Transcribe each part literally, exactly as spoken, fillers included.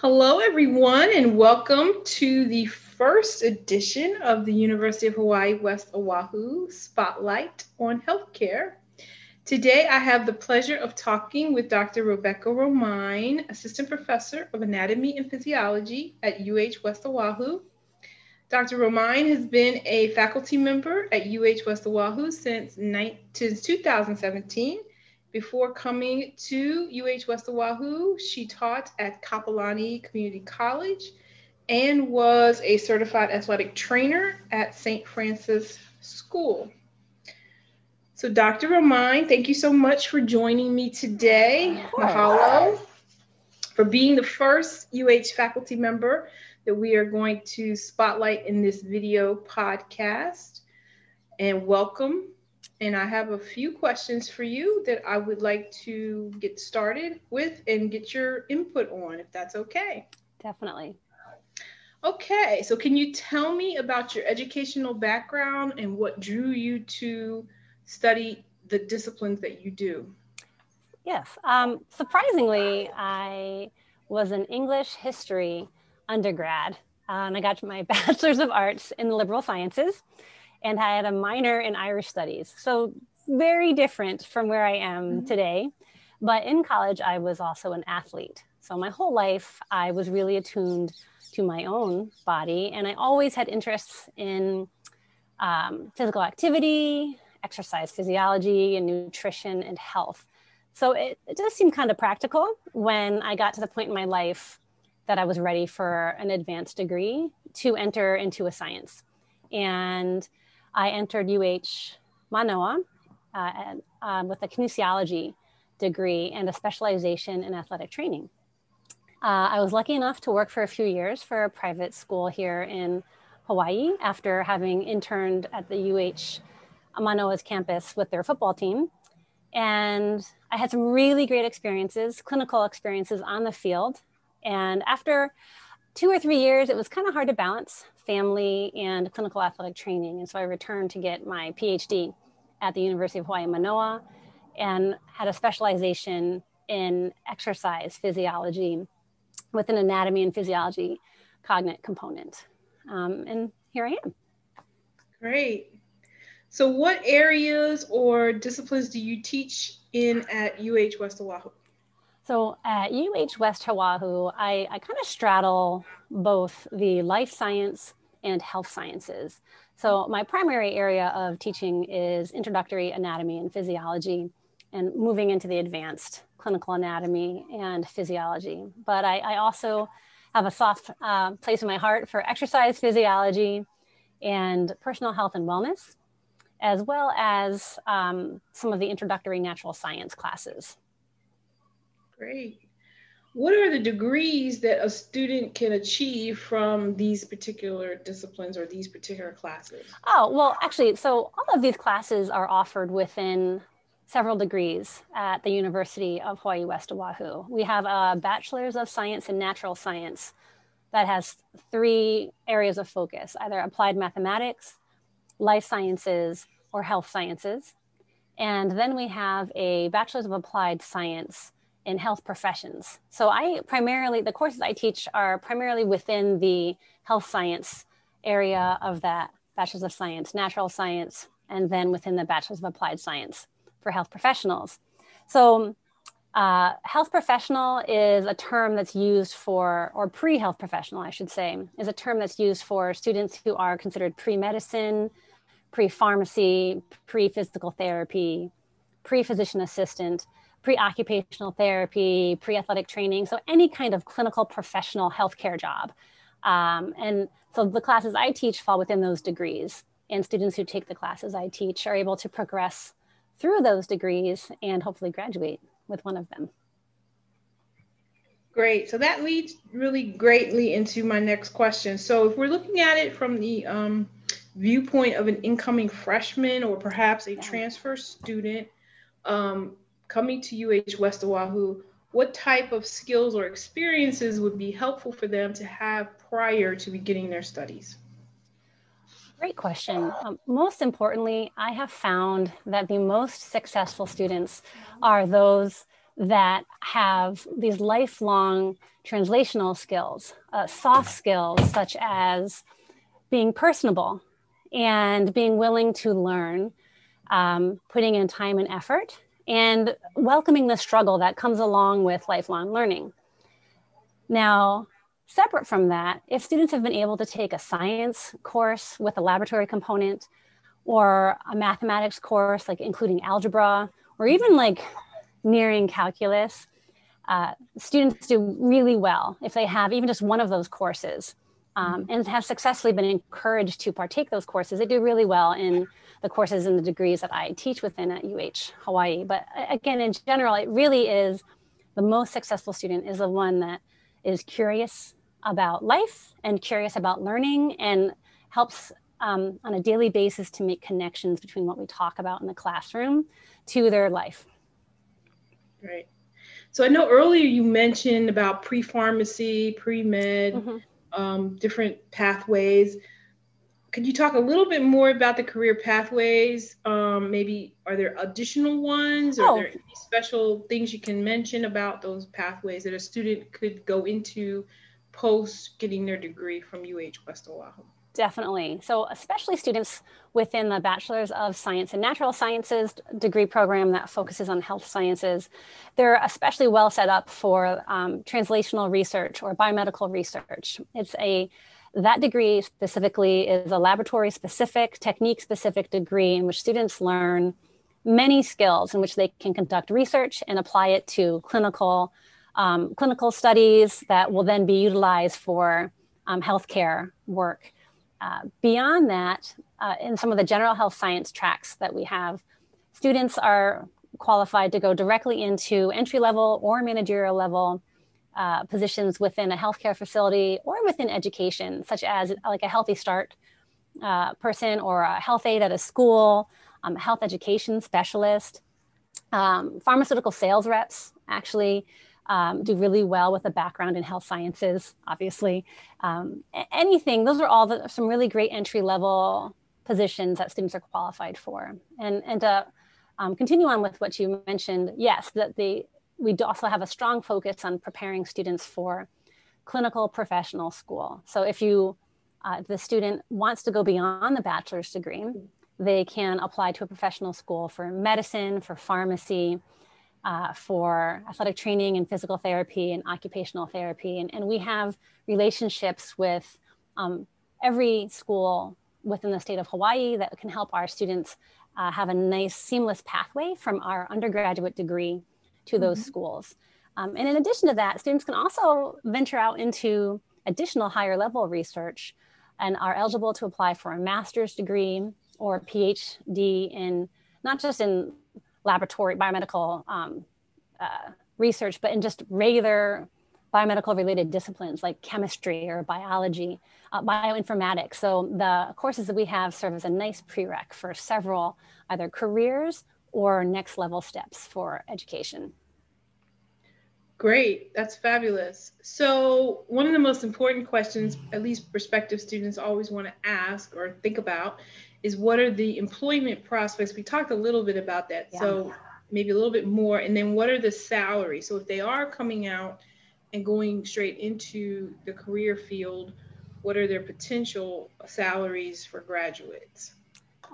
Hello, everyone, and welcome to the first edition of the University of Hawaii West Oahu Spotlight on Healthcare. Today, I have the pleasure of talking with Doctor Rebecca Romine, Assistant Professor of Anatomy and Physiology at U H West Oahu. Doctor Romine has been a faculty member at U H West Oahu since two thousand seventeen. Before coming to U H West Oahu, she taught at Kapalani Community College and was a certified athletic trainer at Saint Francis School. So Doctor Romine, thank you so much for joining me today. Mahalo for being the first U H faculty member that we are going to spotlight in this video podcast, and welcome. And I have a few questions for you that I would like to get started with and get your input on, if that's okay. Definitely. Okay, so can you tell me about your educational background and what drew you to study the disciplines that you do? Yes, um, surprisingly, I was an English history undergrad, uh, and I got my bachelor's of arts in the liberal sciences. And I had a minor in Irish studies. So very different from where I am today. But in college, I was also an athlete. So my whole life, I was really attuned to my own body. And I always had interests in um, physical activity, exercise physiology, and nutrition and health. So it, it just seemed kind of practical when I got to the point in my life that I was ready for an advanced degree to enter into a science. And I entered U H Manoa uh, and, um, with a kinesiology degree and a specialization in athletic training. Uh, I was lucky enough to work for a few years for a private school here in Hawaii after having interned at the U H Manoa's campus with their football team. And I had some really great experiences, clinical experiences on the field. And after two or three years, it was kind of hard to balance family and clinical athletic training. And so I returned to get my PhD at the University of Hawaii Manoa and had a specialization in exercise physiology with an anatomy and physiology cognate component. Um, and here I am. Great. So what areas or disciplines do you teach in at U H West Oahu? So at U H West Oahu, I, I kind of straddle both the life science and health sciences. So my primary area of teaching is introductory anatomy and physiology and moving into the advanced clinical anatomy and physiology. But I, I also have a soft uh, place in my heart for exercise physiology and personal health and wellness, as well as um, some of the introductory natural science classes. Great. What are the degrees that a student can achieve from these particular disciplines or these particular classes? Oh, well, actually, so all of these classes are offered within several degrees at the University of Hawaii West Oahu. We have a Bachelor's of Science in Natural Science that has three areas of focus, either applied mathematics, life sciences, or health sciences. And then we have a Bachelor's of Applied Science in health professions. So I primarily, the courses I teach are primarily within the health science area of that Bachelor's of Science, Natural Science, and then within the Bachelor's of Applied Science for health professionals. So uh, health professional is a term that's used for, or pre-health professional, I should say, is a term that's used for students who are considered pre-medicine, pre-pharmacy, pre-physical therapy, pre-physician assistant, pre-occupational therapy, pre-athletic training, so any kind of clinical professional healthcare job. Um, and so the classes I teach fall within those degrees, and students who take the classes I teach are able to progress through those degrees and hopefully graduate with one of them. Great, so that leads really greatly into my next question. So if we're looking at it from the um, viewpoint of an incoming freshman or perhaps a transfer student, um, coming to U H West Oahu, what type of skills or experiences would be helpful for them to have prior to beginning their studies? Great question. Um, most importantly, I have found that the most successful students are those that have these lifelong translational skills, uh, soft skills such as being personable and being willing to learn, um, putting in time and effort, and welcoming the struggle that comes along with lifelong learning. Now, separate from that, if students have been able to take a science course with a laboratory component, or a mathematics course, like including algebra, or even like nearing calculus, uh, students do really well if they have even just one of those courses um, and have successfully been encouraged to partake those courses. They do really well in the courses and the degrees that I teach within at U H Hawaii. But again, in general, it really is the most successful student is the one that is curious about life and curious about learning and helps um, on a daily basis to make connections between what we talk about in the classroom to their life. Right. So I know earlier you mentioned about pre-pharmacy, pre-med, mm-hmm. um, different pathways. Could you talk a little bit more about the career pathways? Um, maybe are there additional ones? Are oh. there any special things you can mention about those pathways that a student could go into post getting their degree from U H West Oahu? Definitely. So especially students within the Bachelor's of Science and Natural Sciences degree program that focuses on health sciences, they're especially well set up for um, translational research or biomedical research. It's a That degree specifically is a laboratory-specific, technique-specific degree in which students learn many skills in which they can conduct research and apply it to clinical, um, clinical studies that will then be utilized for um, healthcare work. Uh, beyond that, uh, in some of the general health science tracks that we have, students are qualified to go directly into entry-level or managerial level uh, positions within a healthcare facility or within education, such as like a Healthy Start uh, person or a health aide at a school, um, health education specialist, um, pharmaceutical sales reps actually. Um, do really well with a background in health sciences, obviously. Um, anything, those are all the, some really great entry-level positions that students are qualified for. And, and to um, continue on with what you mentioned, yes, that the, we do also have a strong focus on preparing students for clinical professional school. So if you, uh, if the student wants to go beyond the bachelor's degree, they can apply to a professional school for medicine, for pharmacy, Uh, for athletic training and physical therapy and occupational therapy. And, and we have relationships with um, every school within the state of Hawaii that can help our students uh, have a nice seamless pathway from our undergraduate degree to those mm-hmm. schools. Um, and in addition to that, students can also venture out into additional higher level research and are eligible to apply for a master's degree or a PhD in, not just in laboratory biomedical um, uh, research, but in just regular biomedical related disciplines like chemistry or biology, uh, bioinformatics. So the courses that we have serve as a nice prereq for several either careers or next level steps for education. Great, that's fabulous. So one of the most important questions, at least prospective students always want to ask or think about, is what are the employment prospects? We talked a little bit about that, yeah. So maybe a little bit more. And then what are the salaries? So if they are coming out and going straight into the career field, what are their potential salaries for graduates?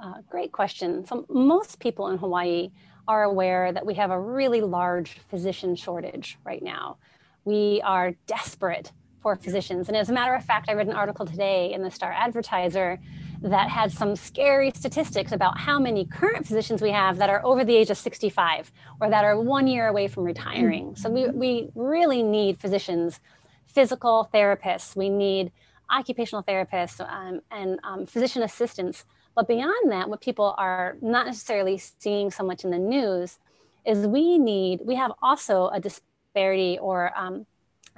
Uh, great question. So most people in Hawaii are aware that we have a really large physician shortage right now. We are desperate for physicians. And as a matter of fact, I read an article today in the Star Advertiser that had some scary statistics about how many current physicians we have that are over the age of sixty-five or that are one year away from retiring. So we, we really need physicians, physical therapists, we need occupational therapists um, and um, physician assistants. But beyond that, what people are not necessarily seeing so much in the news is we need, we have also a disparity or um,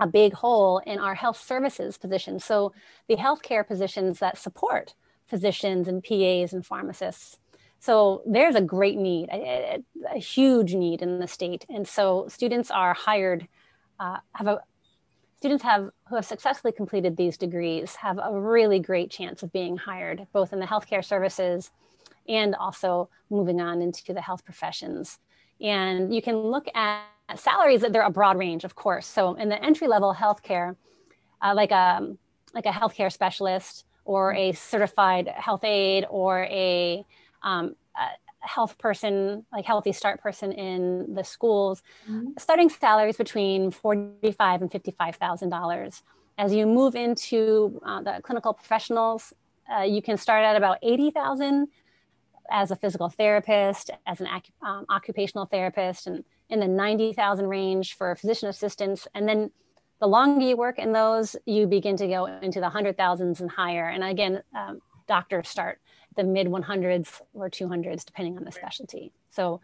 a big hole in our health services positions. So the healthcare positions that support physicians and P As and pharmacists. So there's a great need, a, a huge need in the state. And so students are hired, uh, have a, students have who have successfully completed these degrees have a really great chance of being hired, both in the healthcare services and also moving on into the health professions. And you can look at And salaries, they're a broad range, of course. So in the entry level healthcare, uh, like a like a healthcare specialist or a certified health aide or a, um, a health person, like Healthy Start person in the schools, mm-hmm. starting salaries between forty-five thousand dollars and fifty-five thousand dollars. As you move into uh, the clinical professionals, uh, you can start at about eighty thousand dollars as a physical therapist, as an um, occupational therapist, and in the ninety thousand dollars range for physician assistants. And then the longer you work in those, you begin to go into the hundred thousands and higher. And again, um, doctors start the mid one hundreds or two hundreds, depending on the specialty. So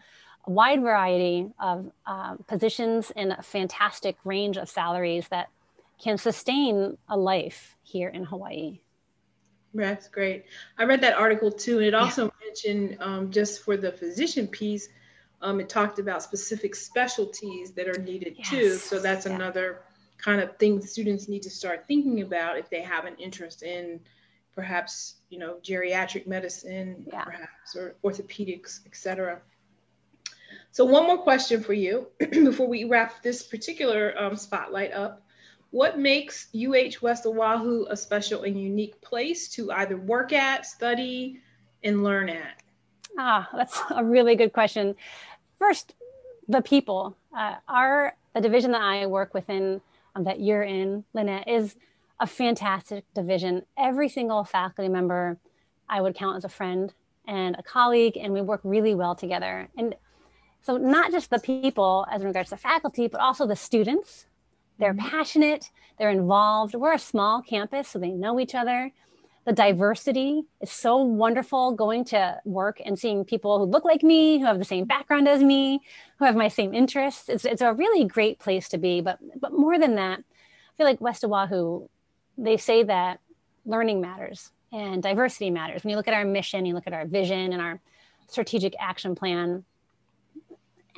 a wide variety of uh, positions and a fantastic range of salaries that can sustain a life here in Hawaii. That's great. I read that article too, and it also yeah. mentioned um, just for the physician piece, um, it talked about specific specialties that are needed yes. too. So that's yeah. another kind of thing the students need to start thinking about if they have an interest in perhaps, you know, geriatric medicine, yeah. perhaps, or orthopedics, et cetera. So one more question for you before we wrap this particular um, spotlight up. What makes U H West Oahu a special and unique place to either work at, study, and learn at? Ah, that's a really good question. First, the people. Uh, our, the division that I work within, um, that you're in, Lynette, is a fantastic division. Every single faculty member I would count as a friend and a colleague, and we work really well together. And so not just the people as in regards to faculty, but also the students. They're passionate, they're involved. We're a small campus, so they know each other. The diversity is so wonderful, going to work and seeing people who look like me, who have the same background as me, who have my same interests. It's, it's a really great place to be, but, but more than that, I feel like West Oahu, they say that learning matters and diversity matters. When you look at our mission, you look at our vision and our strategic action plan,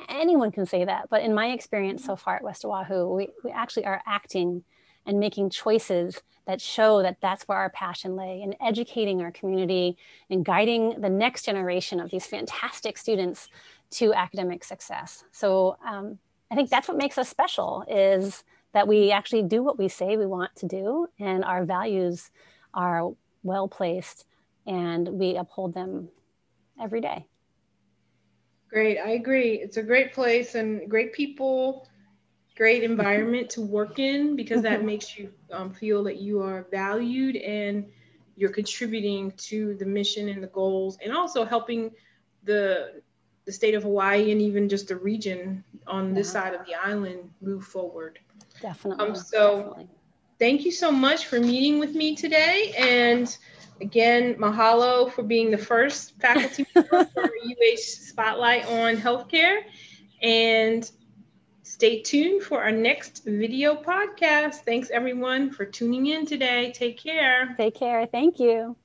anyone can say that, but in my experience so far at West Oahu, we, we actually are acting and making choices that show that that's where our passion lay, and educating our community and guiding the next generation of these fantastic students to academic success. So um, I think that's what makes us special, is that we actually do what we say we want to do, and our values are well-placed and we uphold them every day. Great, I agree. It's a great place and great people, great environment to work in, because that makes you um, feel that you are valued and you're contributing to the mission and the goals, and also helping the, the state of Hawaii and even just the region on yeah. this side of the island move forward. Definitely. Um, so Definitely. Thank you so much for meeting with me today. And again, mahalo for being the first faculty member for U H Spotlight on Healthcare, and stay tuned for our next video podcast. Thanks everyone for tuning in today. Take care. Take care. Thank you.